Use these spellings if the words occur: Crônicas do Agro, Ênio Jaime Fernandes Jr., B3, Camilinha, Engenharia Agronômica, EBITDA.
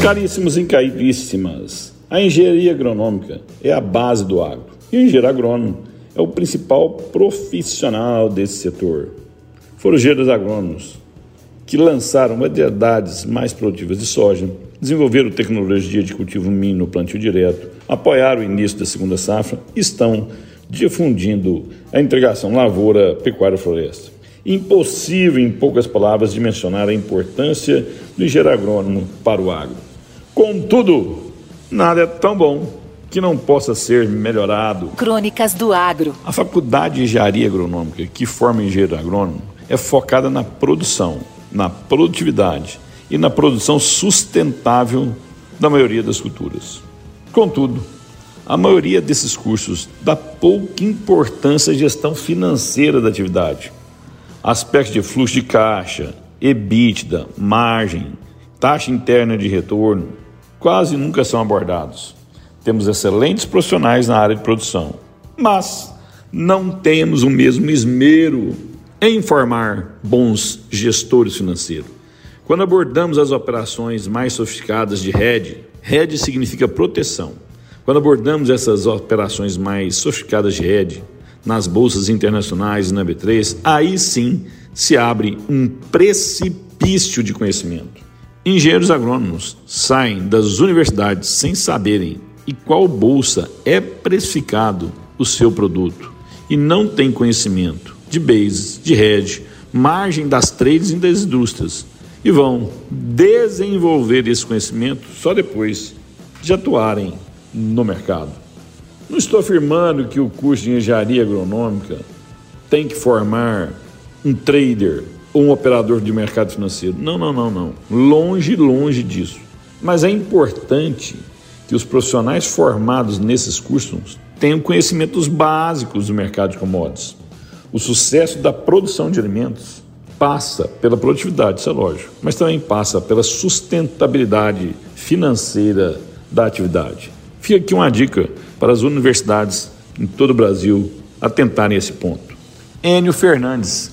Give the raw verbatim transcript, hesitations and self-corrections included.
Caríssimos e caríssimas, a engenharia agronômica é a base do agro e o engenheiro agrônomo é o principal profissional desse setor. Foram os engenheiros agrônomos que lançaram variedades mais produtivas de soja, desenvolveram tecnologia de cultivo mínimo no plantio direto, apoiaram o início da segunda safra e estão difundindo a integração lavoura, pecuária, floresta. Impossível, em poucas palavras, dimensionar a importância do engenheiro agrônomo para o agro. Contudo, nada é tão bom que não possa ser melhorado. Crônicas do Agro. A Faculdade de Engenharia Agronômica, que forma engenheiro agrônomo, é focada na produção, na produtividade e na produção sustentável da maioria das culturas. Contudo, a maioria desses cursos dá pouca importância à gestão financeira da atividade. Aspectos de fluxo de caixa, EBITDA, margem, taxa interna de retorno, quase nunca são abordados. Temos excelentes profissionais na área de produção, mas não temos o mesmo esmero em formar bons gestores financeiros. Quando abordamos as operações mais sofisticadas de hedge, hedge significa proteção. Quando abordamos essas operações mais sofisticadas de hedge, nas bolsas internacionais e na B três, aí sim se abre um precipício de conhecimento. Engenheiros agrônomos saem das universidades sem saberem em qual bolsa é precificado o seu produto e não tem conhecimento de bases, de hedge, margem das trades e das indústrias e vão desenvolver esse conhecimento só depois de atuarem no mercado. Não estou afirmando que o curso de engenharia agronômica tem que formar um trader ou um operador de mercado financeiro. Não, não, não, não. Longe, longe disso. Mas é importante que os profissionais formados nesses cursos tenham conhecimentos básicos do mercado de commodities. O sucesso da produção de alimentos passa pela produtividade, isso é lógico, mas também passa pela sustentabilidade financeira da atividade. Fica aqui uma dica para as universidades em todo o Brasil atentarem a esse ponto. Enio Fernandes,